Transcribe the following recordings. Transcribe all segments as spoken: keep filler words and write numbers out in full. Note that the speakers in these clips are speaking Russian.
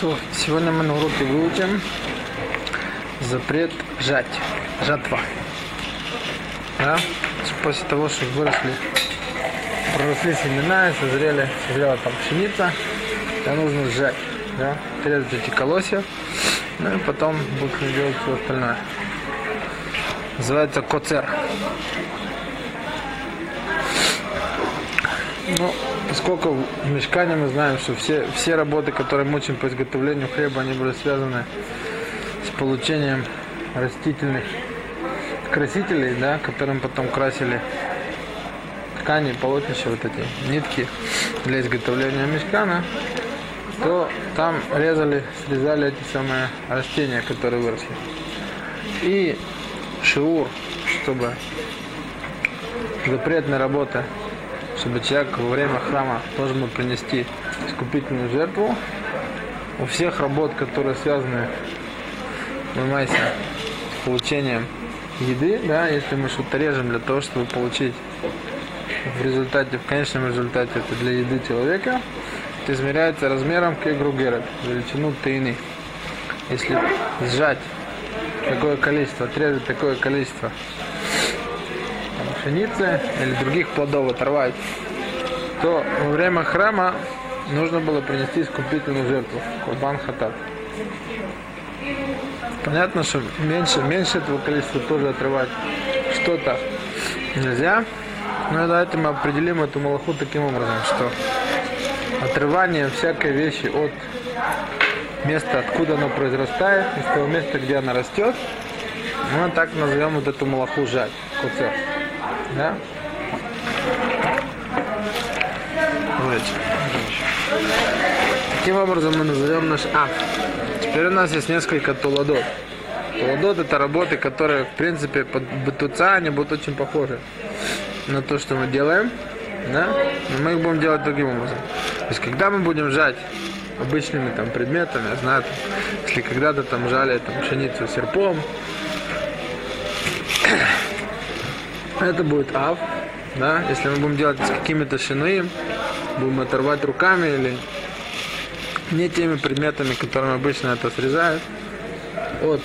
То сегодня мы на уроке выучим запрет жать, жатва. Да? После того, что выросли, проросли семена, созрели, созрела там пшеница, то нужно сжать, да? Перед эти колосья, ну и потом будут делать все остальное. Называется коцер. Ну, поскольку в мешкане мы знаем, что все, все работы, которые мы учим по изготовлению хлеба, они были связаны с получением растительных красителей, да, которым потом красили ткани, полотнища, вот эти нитки для изготовления мешкана, то там резали, срезали эти самые растения, которые выросли. И шиур, чтобы запретная работа, чтобы человек во время храма должен был принести искупительную жертву. У всех работ, которые связаны с получением еды, да, если мы что-то режем для того, чтобы получить в результате, в конечном результате это для еды человека, это измеряется размером кегругерет, величину тейны. Если сжать такое количество, отрезать такое количество пшеницы или других плодов, оторвать, то во время храма нужно было принести искупительную жертву, корбан хатат. Понятно, что меньше, меньше этого количества тоже отрывать что-то нельзя, но давайте мы определим эту малаху таким образом, что отрывание всякой вещи от места, откуда она произрастает, из того места, где она растет, мы так назовем вот эту малаху жать, коцер. Да? Вот. Таким образом мы назовем наш аф. Теперь у нас есть несколько туладот. Туладот — это работы, которые, в принципе, под бытуца они будут очень похожи на то, что мы делаем. Да? Но мы их будем делать другим образом. То есть, когда мы будем жать обычными там предметами, я знаю, если когда-то там жали там пшеницу серпом, это будет аф, да, если мы будем делать с какими-то шинуим, будем оторвать руками или не теми предметами, которыми обычно это срезают, от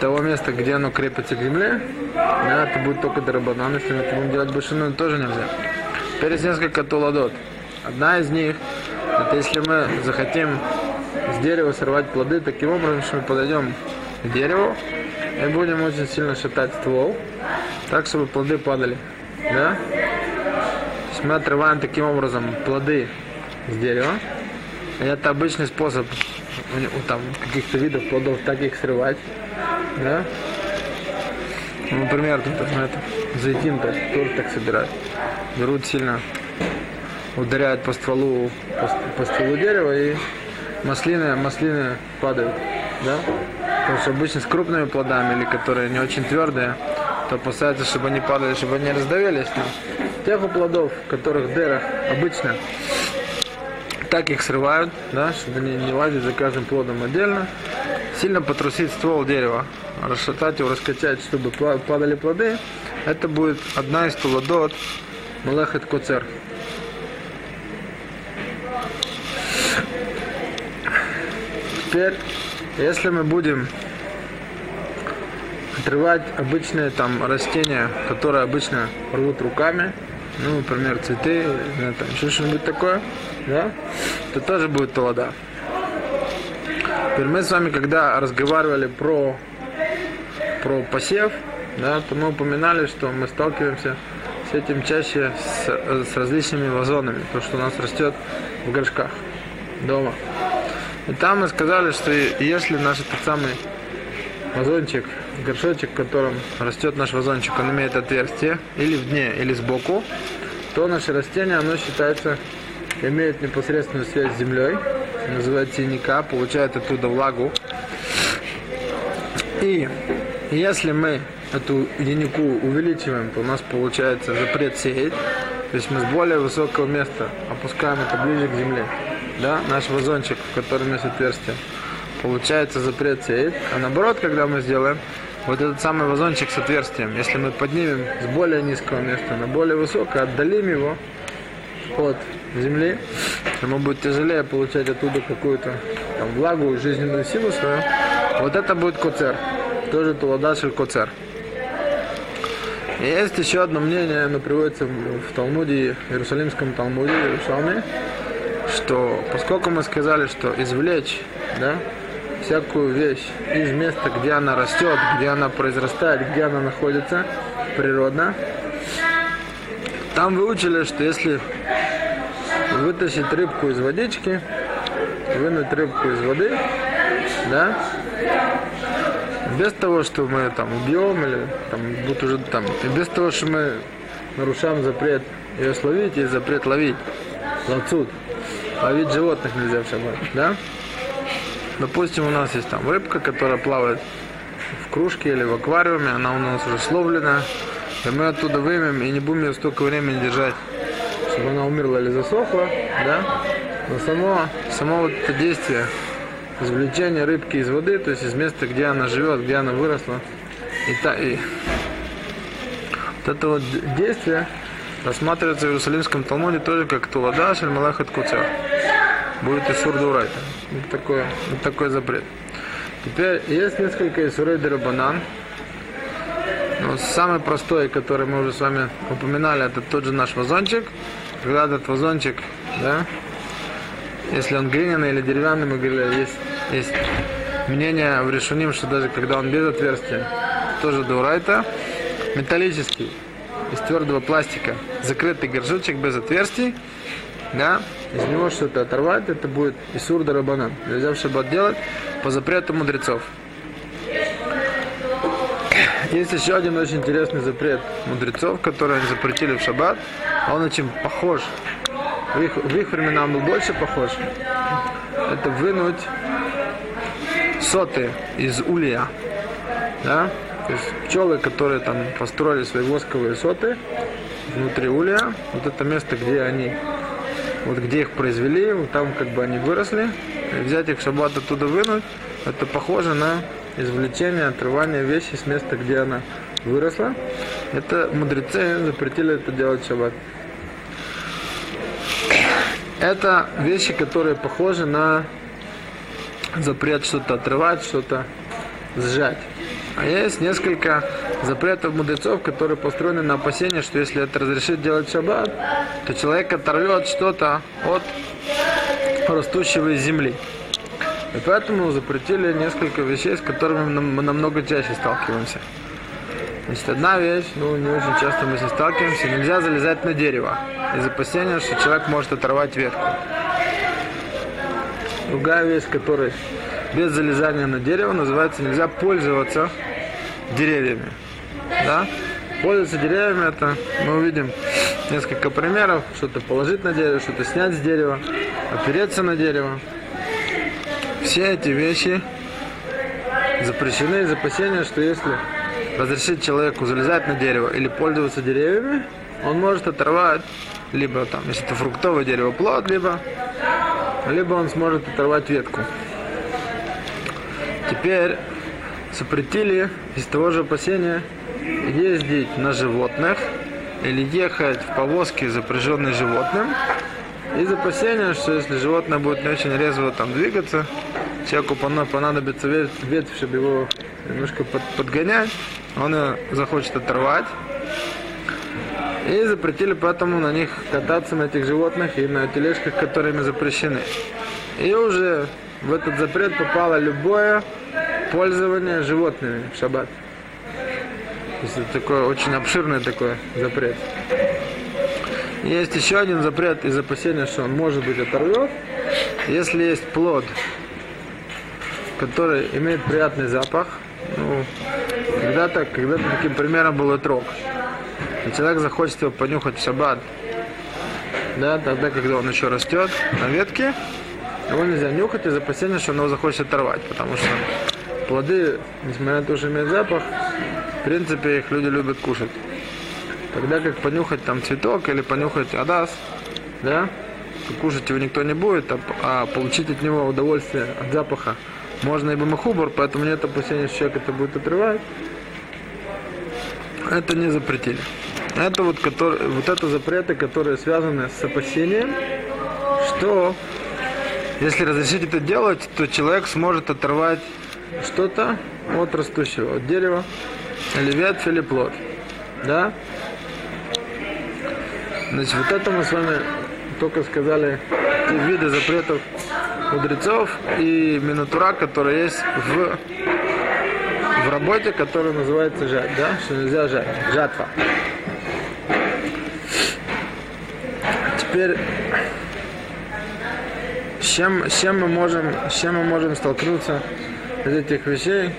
того места, где оно крепится к земле, да, это будет только дарабанан. Если мы это будем делать башину, тоже нельзя. Теперь есть несколько туладот. Одна из них, это если мы захотим с дерева сорвать плоды таким образом, что мы подойдем к дереву и будем очень сильно шатать ствол, так, чтобы плоды падали, да? То есть мы отрываем таким образом плоды с дерева. И это обычный способ там каких-то видов плодов так их срывать, да? Например, тут, это, зайтин так, тоже так собирают. Берут сильно, ударяют по стволу, по, по стволу дерева, и маслины, маслины падают, да? Потому что обычно с крупными плодами, или которые не очень твердые, то опасаются, чтобы они падали, чтобы они раздавились. Но тех у плодов, которых дырах обычно так их срывают, да, чтобы не, не лазить за каждым плодом отдельно, сильно потрусить ствол дерева, расшатать его, раскачать, чтобы падали плоды, это будет одна из туладот малахет коцер. Теперь, если мы будем отрывать обычные там растения, которые обычно рвут руками, ну, например, цветы, там, еще что-нибудь такое, да, то тоже будет туладот. Теперь мы с вами, когда разговаривали про, про посев, да, то мы упоминали, что мы сталкиваемся с этим чаще с, с различными вазонами, то, что у нас растет в горшках дома. И там мы сказали, что если наш этот самый вазончик, горшочек, в котором растет наш вазончик, он имеет отверстие или в дне, или сбоку, то наше растение, оно считается, имеет непосредственную связь с землей, называется иника, получает оттуда влагу. И если мы эту инику увеличиваем, то у нас получается запрет сеять, то есть мы с более высокого места опускаем это ближе к земле. Да, наш вазончик, в котором есть отверстие, получается запрет сеять. А наоборот, когда мы сделаем вот этот самый вазончик с отверстием, если мы поднимем с более низкого места на более высокое, отдалим его от земли, ему будет тяжелее получать оттуда какую-то там влагу, жизненную силу свою. Вот это будет коцер, тоже туладашель коцер. И есть еще одно мнение, оно приводится в Талмуде, в Иерусалимском Талмуде, в Иерусалиме, что поскольку мы сказали, что извлечь, да, всякую вещь из места, где она растет, где она произрастает, где она находится природно, там выучили, что если вытащить рыбку из водички, вынуть рыбку из воды, да, без того, что мы там убьем или там будут уже там, и без того, что мы нарушаем запрет ее словить и запрет ловить, ловцут, ловить животных нельзя в шаббат, да? Допустим, у нас есть там рыбка, которая плавает в кружке или в аквариуме, она у нас уже словлена, и мы оттуда вымем и не будем ее столько времени держать, чтобы она умерла или засохла, да? Но само, само вот это действие, извлечение рыбки из воды, то есть из места, где она живет, где она выросла, и, та, и. Вот это вот действие рассматривается в Иерусалимском Талмуде тоже как туладаш или малахат куцер. Будет исур дурайта. Вот такой, вот такой запрет. Теперь есть несколько исурей дерабанан. Ну, самый простой, который мы уже с вами упоминали, это тот же наш вазончик. Когда этот вазончик, да, если он глиняный или деревянный, мы говорили, есть, есть мнение в решуним, что даже когда он без отверстия, тоже дурайта. Металлический, из твердого пластика, закрытый горшочек без отверстий, да, из него что-то оторвать, это будет исур дерабанан. Нельзя в шаббат делать по запрету мудрецов. Есть еще один очень интересный запрет мудрецов, который они запретили в шаббат. Он очень похож. В их, в их времена он был больше похож. Это вынуть соты из улья. Да? То есть пчелы, которые там построили свои восковые соты внутри улья. Вот это место, где они, вот где их произвели, вот там как бы они выросли. И взять их в шаббат оттуда вынуть, это похоже на извлечение, отрывание вещи с места, где она выросла. Это мудрецы запретили это делать в шаббат. Это вещи, которые похожи на запрет что-то отрывать, что-то сжать. А есть несколько запретов мудрецов, которые построены на опасении, что если это разрешит делать шаббат, то человек оторвет что-то от растущего из земли. И поэтому запретили несколько вещей, с которыми мы намного чаще сталкиваемся. Значит, одна вещь, ну не очень часто мы с ней сталкиваемся, нельзя залезать на дерево из опасения, что человек может оторвать ветку. Другая вещь, которая без залезания на дерево называется, нельзя пользоваться деревьями. Да? Пользоваться деревьями, это мы увидим несколько примеров, что-то положить на дерево, что-то снять с дерева, опереться на дерево. Все эти вещи запрещены из опасения, что если разрешить человеку залезать на дерево или пользоваться деревьями, он может оторвать, либо там, если это фруктовое дерево, плод, либо, либо он сможет оторвать ветку. Теперь запретили из того же опасения ездить на животных или ехать в повозке, запряженной животным, из опасения, что если животное будет не очень резво там двигаться, человеку понадобится ветвь, чтобы его немножко под, подгонять, он ее захочет оторвать. И запретили поэтому на них кататься, на этих животных и на тележках, которыми запрещены. И уже в этот запрет попало любое пользование животными в шаббат. То есть это такой очень обширный такой запрет. Есть еще один запрет из опасения, что он может быть оторвет. Если есть плод, который имеет приятный запах. Ну, когда-то, когда-то таким примером был этрог. И человек захочет его понюхать в шаббат, да, тогда, когда он еще растет на ветке. Его нельзя нюхать из опасения, что он его захочет оторвать, потому что плоды, несмотря на то, что имеют запах, в принципе, их люди любят кушать. Тогда как понюхать там цветок или понюхать адас, да, кушать его никто не будет, а, а получить от него удовольствие от запаха можно и бамахубар, поэтому нет опасения, что человек это будет отрывать. Это не запретили. Это вот, которые, вот это запреты, которые связаны с опасением, то если разрешить это делать, то человек сможет оторвать что-то от растущего, от дерева, или ветвь, или плод. Да? Значит, вот это мы с вами только сказали те виды запретов мудрецов и минатура, которая есть в, в работе, которая называется жать, да? Что нельзя жать, жатва. Теперь, с чем, с чем мы можем, с чем мы можем столкнуться из этих вещей?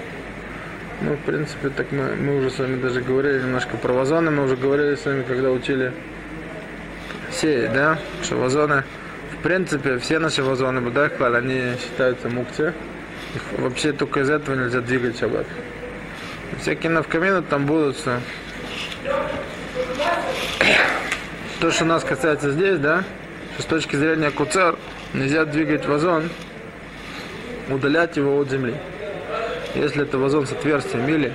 Ну, в принципе, так мы, мы уже с вами даже говорили немножко про вазоны, мы уже говорили с вами, когда учили сеять, да, что вазоны, в принципе, все наши вазоны, да, они считаются мукти, их вообще только из этого нельзя двигать шаббат. Всякие навкамины там будут, что... То, что нас касается здесь, да, что с точки зрения куцар, нельзя двигать вазон, удалять его от земли. Если это вазон с отверстием, или,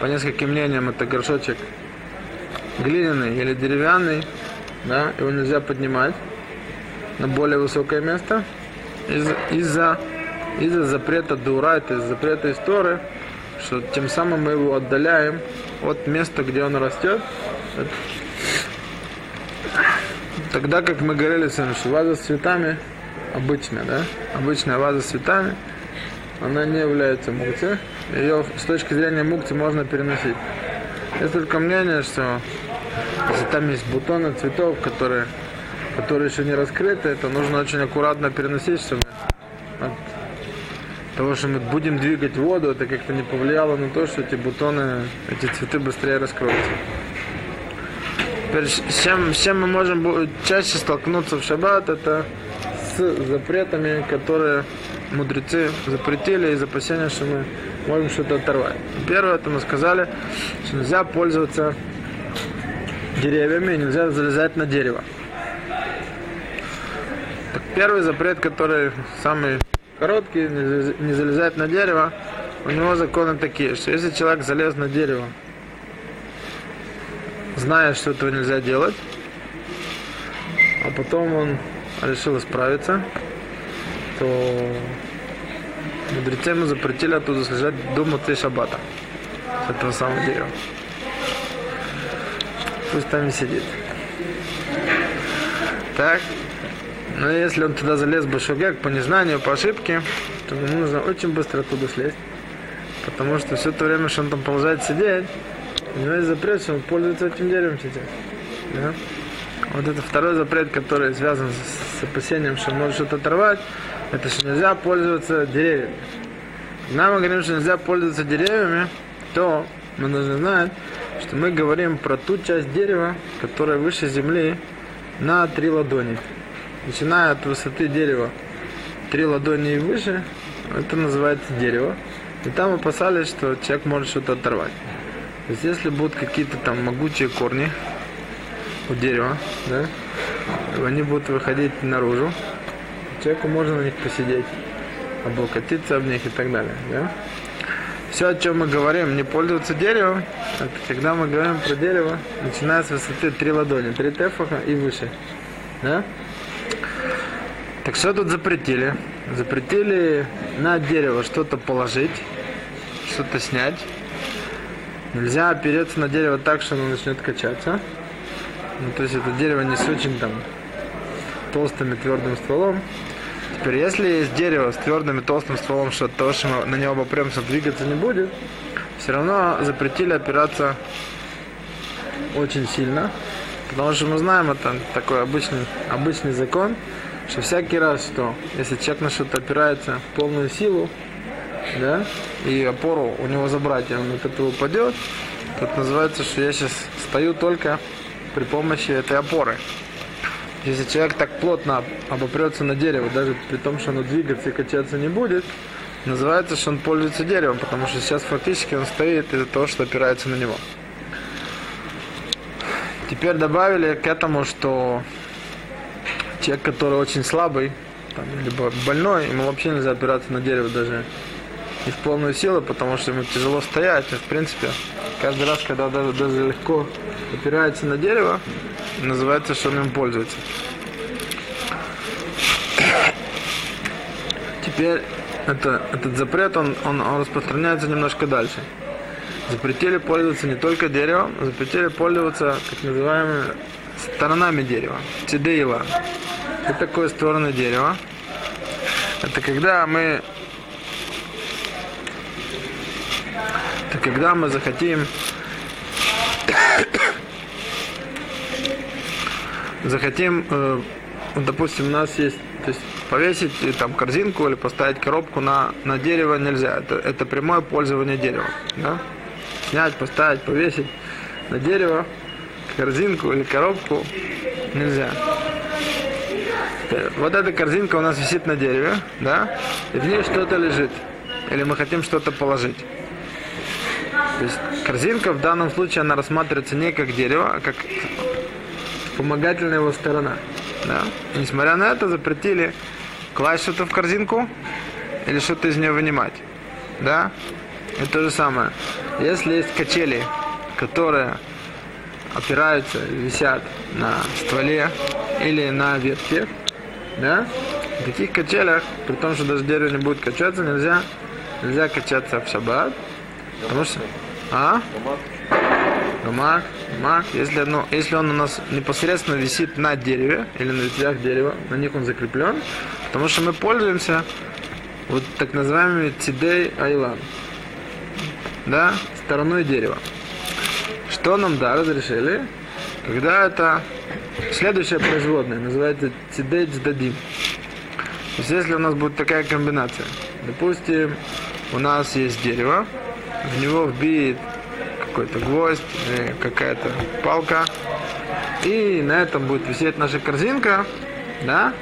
по нескольким мнениям, это горшочек глиняный или деревянный, да, его нельзя поднимать на более высокое место из-за, из-за, из-за запрета дурайта, из-за запрета из Торы, что тем самым мы его отдаляем от места, где он растет. Тогда, как мы говорили с вами, что ваза с цветами, обычная, да, обычная ваза с цветами, она не является мукти, ее с точки зрения мукти можно переносить. Есть только мнение, что если там есть бутоны цветов, которые, которые еще не раскрыты, это нужно очень аккуратно переносить, чтобы от того, что мы будем двигать воду, это как-то не повлияло на то, что эти бутоны, эти цветы быстрее раскроются. Теперь, с чем, с чем мы можем чаще столкнуться в шаббат, это с запретами, которые мудрецы запретили из опасения, что мы можем что-то оторвать. Первое, это мы сказали, что нельзя пользоваться деревьями, нельзя залезать на дерево. Так, первый запрет, который самый короткий, не залезать на дерево, у него законы такие, что если человек залез на дерево, зная, что этого нельзя делать, а потом он решил исправиться, то мудрецы ему запретили оттуда слезать до Моцей Шаббата с этого самого дерева. Пусть там и сидит. Так. Но если он туда залез бы шогек по незнанию, по ошибке, то ему нужно очень быстро оттуда слезть. Потому что все то время, что он там продолжает сидеть, у него есть запрет, что он пользуется этим деревом сейчас. Да? Вот это второй запрет, который связан с опасением, что может что-то оторвать, это что нельзя пользоваться деревьями. Когда мы говорим, что нельзя пользоваться деревьями, то мы должны знать, что мы говорим про ту часть дерева, которая выше земли на три ладони. Начиная от высоты дерева три ладони и выше, это называется дерево. И там опасались, что человек может что-то оторвать. То есть если будут какие-то там могучие корни у дерева, да, они будут выходить наружу, человеку можно на них посидеть, облокотиться об них и так далее. Да? Все, о чем мы говорим, не пользоваться деревом, это когда мы говорим про дерево, начиная с высоты три ладони, три тефаха и выше. Да? Так что тут запретили? Запретили на дерево что-то положить, что-то снять. Нельзя опереться на дерево так, что оно начнет качаться. Ну, то есть это дерево не с очень там толстым и твердым стволом. Теперь, если есть дерево с твердым и толстым стволом, что от того, что мы на него обопремся, двигаться не будет, все равно запретили опираться очень сильно. Потому что мы знаем, это такой обычный, обычный закон, что всякий раз, что если человек на что-то опирается в полную силу, да, и опору у него забрать, и он от этого упадет, это называется, что я сейчас стою только при помощи этой опоры. Если человек так плотно обопрется на дерево, даже при том, что оно двигаться и качаться не будет, называется, что он пользуется деревом, потому что сейчас фактически он стоит из-за того, что опирается на него. Теперь добавили к этому, что человек, который очень слабый, там, либо больной, ему вообще нельзя опираться на дерево даже и в полную силу, потому что ему тяжело стоять. И, в принципе, каждый раз, когда даже, даже легко опирается на дерево, называется, что он им пользуется. теперь это, этот запрет, он, он, он распространяется немножко дальше. Запретили пользоваться не только деревом, запретили пользоваться так называемыми сторонами дерева. Цидейла. Что такое стороны дерева? Это когда мы, это когда мы захотим, захотим, э, допустим, у нас есть, то есть повесить там корзинку или поставить коробку на, на дерево нельзя. Это, это прямое пользование деревом. Да? Снять, поставить, повесить на дерево корзинку или коробку нельзя. Вот эта корзинка у нас висит на дереве, да, и в ней что-то лежит, или мы хотим что-то положить. То есть корзинка в данном случае, она рассматривается не как дерево, а как вспомогательная его сторона, да. И несмотря на это, запретили класть что-то в корзинку или что-то из нее вынимать, да. И то же самое, если есть качели, которые опираются, висят на стволе или на ветке, да, в таких качелях, при том, что даже дерево не будет качаться, нельзя, нельзя качаться в шаббат, потому что, а, гамак, гамак, если, ну, если он у нас непосредственно висит на дереве или на ветвях дерева, на них он закреплен, потому что мы пользуемся вот так называемыми цидей айлан, да, стороной дерева. Что нам, да, разрешили, когда это следующее производное, называется цидей цдадим. То есть если у нас будет такая комбинация, допустим, у нас есть дерево, в него вбит какой-то гвоздь, какая-то палка, и на этом будет висеть наша корзинка, да,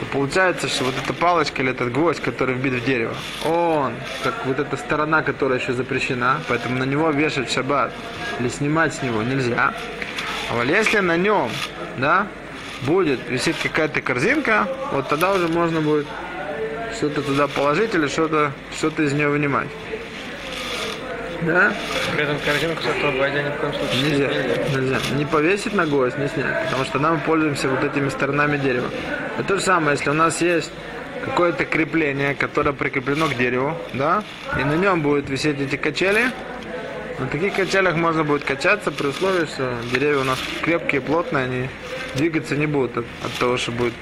то получается, что вот эта палочка или этот гвоздь, который вбит в дерево, он, как вот эта сторона, которая еще запрещена, поэтому на него вешать в шаббат или снимать с него нельзя. А вот если на нем, да, будет висеть какая-то корзинка, вот тогда уже можно будет что-то туда положить или что-то, что-то из нее вынимать. Да? При этом корзинку с этого гвоздя ни в коем случае нельзя, нельзя. Нельзя. Не повесить на гвоздь, не снять, потому что нам пользуемся вот этими сторонами дерева. И то же самое, если у нас есть какое-то крепление, которое прикреплено к дереву, да, и на нем будут висеть эти качели, на таких качелях можно будет качаться при условии, что деревья у нас крепкие, плотные, они двигаться не будут от, от того, что будет.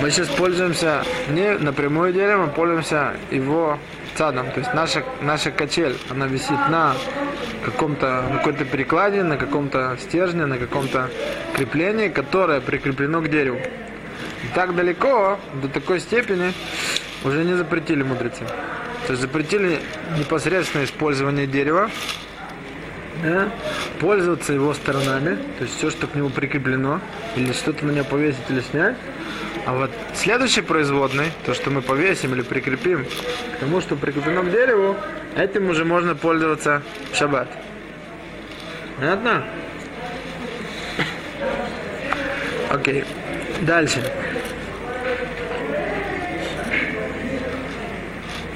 Мы сейчас пользуемся не напрямую деревом, мы пользуемся его цадом. То есть наша, наша качель, она висит на каком-то, на какой-то перекладе, на каком-то стержне, на каком-то креплении, которое прикреплено к дереву. И так далеко, до такой степени, уже не запретили мудрецы. То есть запретили непосредственно использование дерева, да? Пользоваться его сторонами, то есть все, что к нему прикреплено, или что-то на него повесить или снять. А вот следующий производный, то, что мы повесим или прикрепим к тому, что прикреплено к дереву, этим уже можно пользоваться в шаббат. Понятно? Окей. Дальше.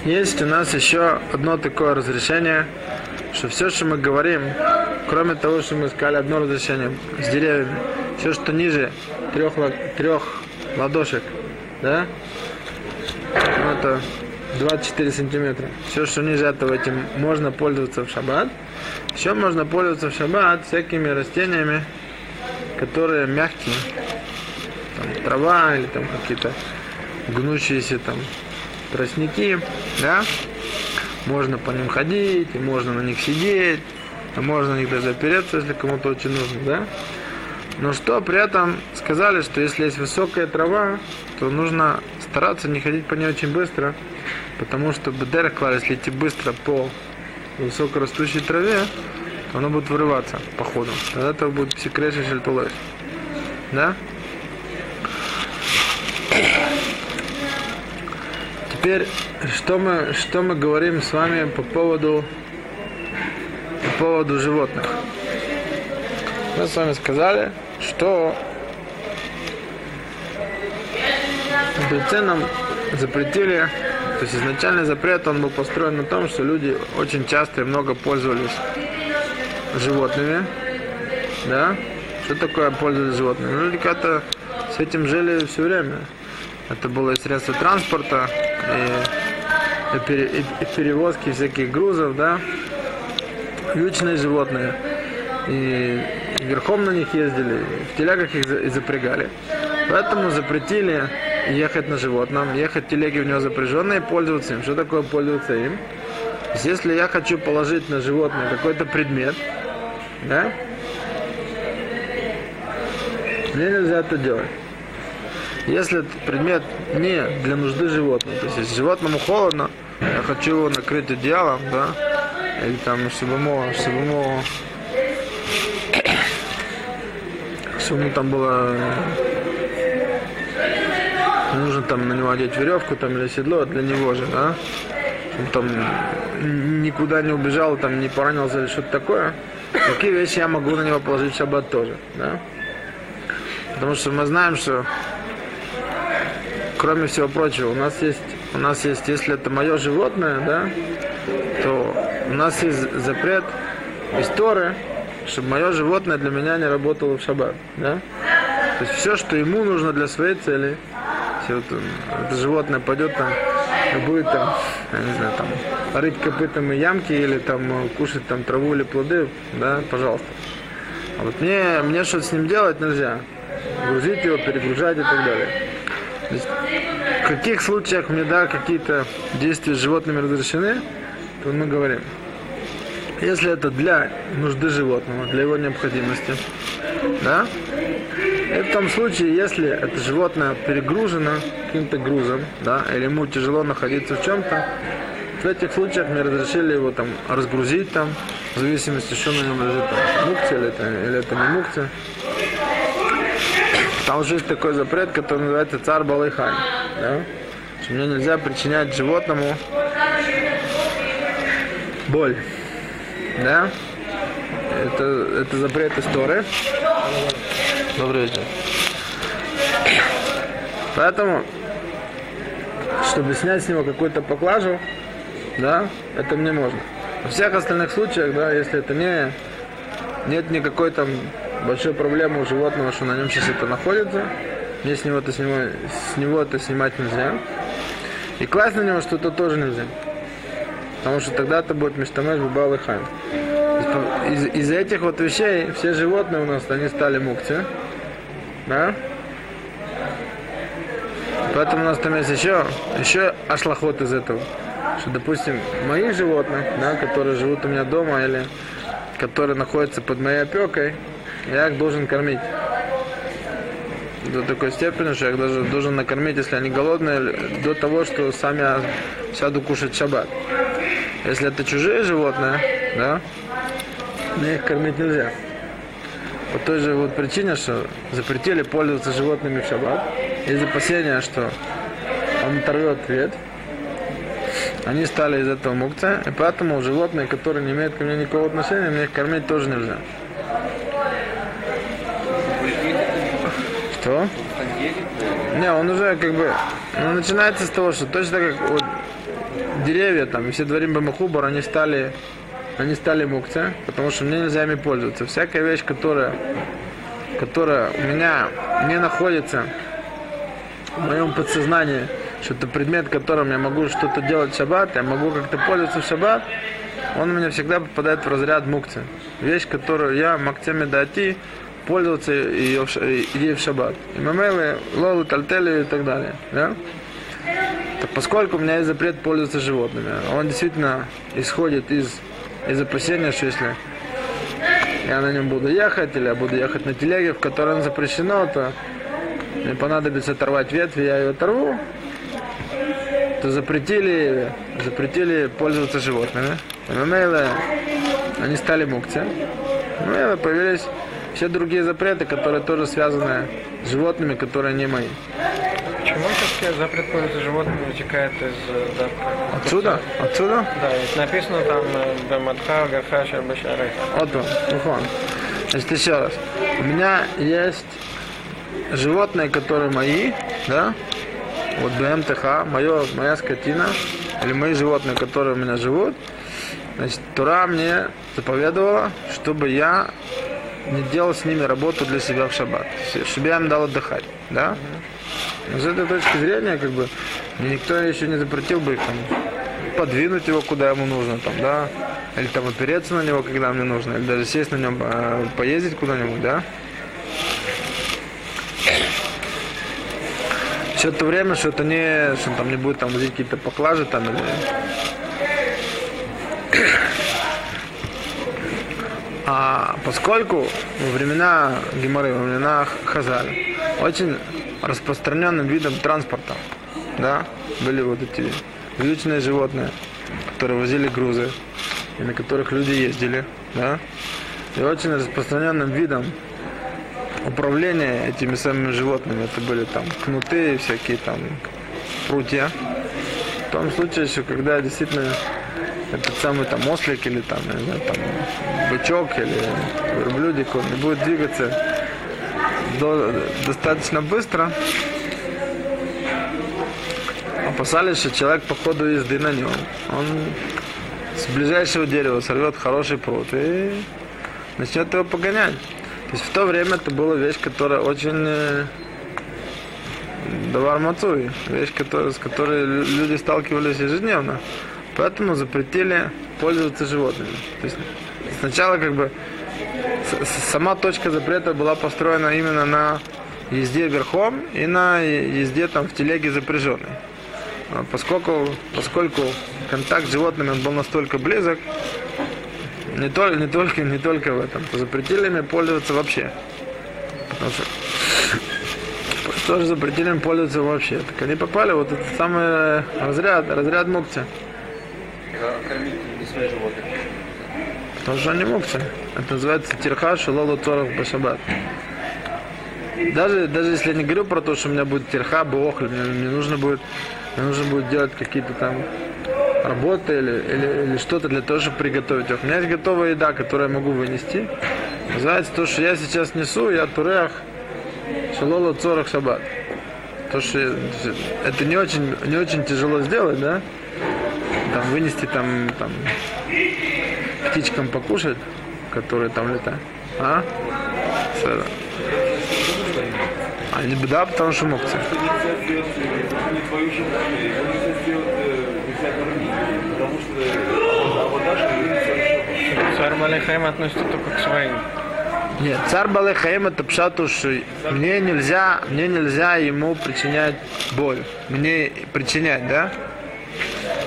Есть у нас еще одно такое разрешение, что все, что мы говорим, кроме того, что мы сказали одно разрешение с деревьями, все, что ниже трех, трех ладошек, да, это двадцать четыре сантиметра. Все, что ниже этого, этим можно пользоваться в шаббат. Еще можно пользоваться в шаббат всякими растениями, которые мягкие, там, трава или там какие-то гнущиеся там тростники, да, можно по ним ходить, и можно на них сидеть, а можно на них даже опереться, если кому-то очень нужно, да. Но что при этом сказали, что если есть высокая трава, то нужно стараться не ходить по ней очень быстро, потому что бедер клад, если идти быстро по высокорастущей траве, то она будет вырываться по ходу. Тогда это будет псикреши шельтулой. Да? Теперь, что мы, что мы говорим с вами по поводу, по поводу животных. Мы с вами сказали, что мудрецы нам запретили, то есть изначальный запрет, он был построен на том, что люди очень часто и много пользовались животными, да, что такое пользовались животными? Люди когда-то с этим жили все время. Это было и средство транспорта, и, и перевозки всяких грузов, да, вьючные животные. И, и верхом на них ездили, в телегах их и запрягали. Поэтому запретили ехать на животном, ехать в телеги в него запряженные, пользоваться им. Что такое пользоваться им? Если я хочу положить на животное какой-то предмет, да, мне нельзя это делать. Если этот предмет не для нужды животного, то есть если животному холодно, я хочу его накрыть одеялом, да, или там, чтобы ему, чтобы ему, чтобы ему там было, нужно там на него одеть веревку там, или седло, для него же, да, чтобы там никуда не убежал, там не поранился или что-то такое, такие вещи я могу на него положить в шаббат тоже, да. Потому что мы знаем, что, кроме всего прочего, у нас есть, у нас есть, если это мое животное, да, то у нас есть запрет из Торы, чтобы мое животное для меня не работало в шаббат, да. То есть все, что ему нужно для своей цели, все это, это животное пойдет там и будет там, я не знаю, там, рыть копытом и ямки или там кушать там траву или плоды, да, пожалуйста. А вот мне, мне что-то с ним делать нельзя. Грузить его, перегружать и так далее. То есть, в каких случаях мне, да, какие-то действия с животными разрешены, то мы говорим. Если это для нужды животного, для его необходимости, да, это в том случае, если это животное перегружено каким-то грузом, да, или ему тяжело находиться в чем-то, в этих случаях мне разрешили его там разгрузить там, в зависимости, что на нем лежит, там, мукция или это, или это не мукция. Там же есть такой запрет, который называется цар балайхай, да? Что мне нельзя причинять животному боль, да? Это, это запрет из Торы. Добрый вечер. Поэтому, чтобы снять с него какую-то поклажу, да, это мне можно. Во всех остальных случаях, да, если это не, нет никакой там большой проблемы у животного, что на нем сейчас это находится. Мне с него это, с него это снимать нельзя. И класть на него что-то тоже нельзя. Потому что тогда это будет миштамеш бебааль хай. Из, из этих вот вещей все животные у нас, они стали мукти. Да? Поэтому у нас там есть еще, еще ашлахот из этого. Что, допустим, моих животных, да, которые живут у меня дома или которые находятся под моей опекой, я их должен кормить до такой степени, что я их даже должен накормить, если они голодные, до того, что сам я сяду кушать шаббат. Если это чужие животные, да, мне их кормить нельзя. По той же вот причине, что запретили пользоваться животными в шаббат, из опасения, что он оторвет ветвь, они стали из этого мукция, и поэтому животные, которые не имеют ко мне никакого отношения, мне их кормить тоже нельзя. Что? Не, он уже как бы, ну, начинается с того, что точно как вот деревья там, все дворим бамахубар, они стали, они стали мукция, потому что мне нельзя ими пользоваться. Всякая вещь, которая, которая у меня не находится в моем подсознании, что-то предмет, которым я могу что-то делать в шаббат, я могу как-то пользоваться в шаббат, он у меня всегда попадает в разряд мукция. Вещь, которую я мактями дати, пользоваться ее в шаббат. И мамелы, лолы, тальтели и так далее. Да? Так поскольку у меня есть запрет пользоваться животными, он действительно исходит из, из опасения, что если я на нем буду ехать, или я буду ехать на телеге, в которой он запрещено, то мне понадобится оторвать ветвь, я ее оторву, то запретили, запретили пользоваться животными. И мамелы, они стали мукти. Мамелы появились все другие запреты, которые тоже связаны с животными, которые не мои. Почему сейчас запрет пользоваться животными вытекает из... Да, отсюда? Отсюда? Отсюда? Да, ведь написано там «Баматха, гаха, шарбашары». Вот он, ухон. Значит, еще раз. У меня есть животные, которые мои, да? Вот БМТХ, моё, моя скотина, или мои животные, которые у меня живут. Значит, Тура мне заповедовала, чтобы я не делал с ними работу для себя в шаббат. Себя им дал отдыхать, да? С этой точки зрения, как бы, никто еще не запретил бы их там, подвинуть его, куда ему нужно, там, да? Или там опереться на него, когда мне нужно, или даже сесть на нем, поездить куда-нибудь, да? Все это время, что это не, что там не будет там возить какие-то поклажи там или... А поскольку во времена Гемары, во времена Хазаль, очень распространенным видом транспорта, да, были вот эти вьючные животные, которые возили грузы, и на которых люди ездили, да, и очень распространенным видом управления этими самыми животными, это были там кнуты и всякие там прутья, в том случае еще, когда действительно этот самый там ослик или там, не знаю, там бычок или верблюдик, он не будет двигаться до, достаточно быстро, опасались, что человек по ходу езды на нем, он с ближайшего дерева сорвет хороший прут и начнет его погонять. То есть в то время это была вещь, которая очень давар мацуй, вещь, которая, с которой люди сталкивались ежедневно. Поэтому запретили пользоваться животными. То есть сначала как бы сама точка запрета была построена именно на езде верхом и на езде там в телеге запряженной. Поскольку, поскольку контакт с животными он был настолько близок, не только, не только, не только в этом, запретили им пользоваться вообще. Потому что тоже запретили им пользоваться вообще. Так они попали вот этот самый разряд, разряд мукцы. Потому что они мукцы. Это называется тирха шелолу цорах башабат. Даже, даже если я не говорю про то, что у меня будет тирха, бохль, мне, мне нужно будет, мне нужно будет делать какие-то там работы или, или, или что-то для того, чтобы приготовить. У меня есть готовая еда, которую я могу вынести. Называется то, что я сейчас несу, я туреах шелолу цорах шаббат. То, что я, это не очень, не очень тяжело сделать, да? Там вынести там, там птичкам покушать, которые там летают. А? А не беда, потому что мукцы. Царь Балехаим относится только к своим. Нет, царь Балехаим это пшату, что мне нельзя, мне нельзя ему причинять боль. Мне причинять, да?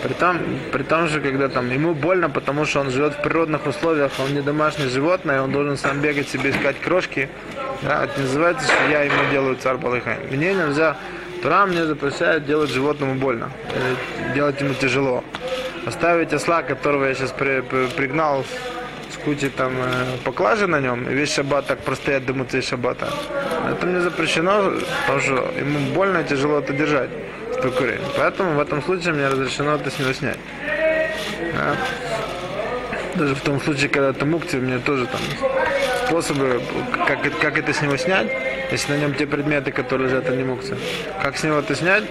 При том, при том, что когда там ему больно, потому что он живет в природных условиях, он не домашнее животное, он должен сам бегать себе искать крошки. Да, это называется, что я ему делаю царь Балехаим. Мне нельзя, Тора мне запрещает делать животному больно, делать ему тяжело. Оставить осла, которого я сейчас при, при, пригнал с кучей там поклажи на нем, и весь шаббат так простоять до муцей шаббата. Это мне запрещено, потому что ему больно и тяжело это держать. Поэтому в этом случае мне разрешено это с него снять. Да? Даже в том случае, когда это мукти, у меня тоже там способы, как, как это с него снять, если на нем те предметы, которые лежат, они мукти. Как с него это снять?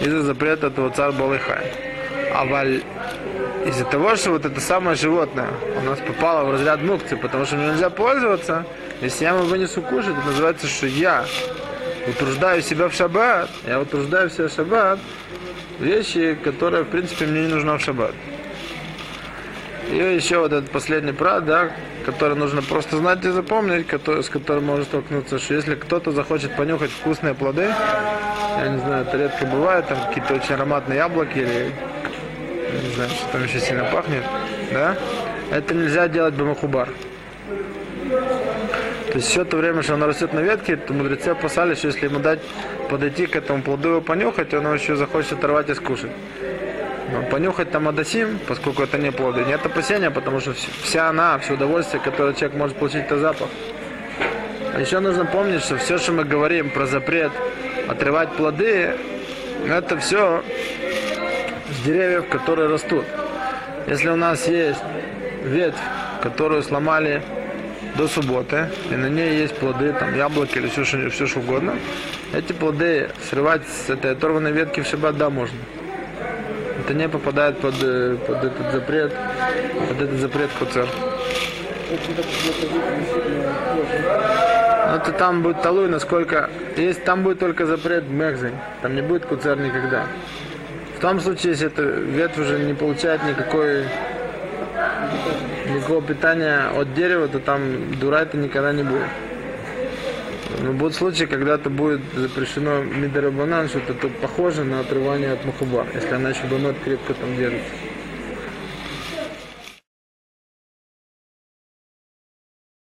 Из-за запрета этого царь Балехаим. А валь... из-за того, что вот это самое животное у нас попало в разряд мукти, потому что мне нельзя пользоваться, если я ему вынесу кушать, это называется, что я утруждаю себя в шаббат, я утруждаю себя в шаббат, вещи, которые, в принципе, мне не нужны в шаббат. И еще вот этот последний прад, да, который нужно просто знать и запомнить, который, с которым можно столкнуться, что если кто-то захочет понюхать вкусные плоды, я не знаю, это редко бывает, там какие-то очень ароматные яблоки или, не знаю, что там еще сильно пахнет, да, это нельзя делать бамахубар. То есть все то время, что оно растет на ветке, то мудрецы опасались, что если ему дать подойти к этому плоду его понюхать, он его еще захочет оторвать и скушать. Но понюхать там адасим, поскольку это не плоды, нет опасения, потому что вся она, все удовольствие, которое человек может получить, это запах. А еще нужно помнить, что все, что мы говорим про запрет отрывать плоды, это все с деревьев, которые растут. Если у нас есть ветвь, которую сломали до субботы, и на ней есть плоды, там, яблоки или все, что, все, что угодно, эти плоды срывать с этой оторванной ветки в шаббат, да, можно. Это не попадает под, под этот запрет, под этот запрет куцер. Но то там будет талуй, насколько... Если там будет только запрет мехзы, там не будет куцер никогда. В том случае, если эта ветвь уже не получает никакой, никакого питания от дерева, то там дурайта никогда не будет. Но будут случаи, когда это будет запрещено мидарабанан, что-то похоже на отрывание от махуба, если она еще банот крепко там держится.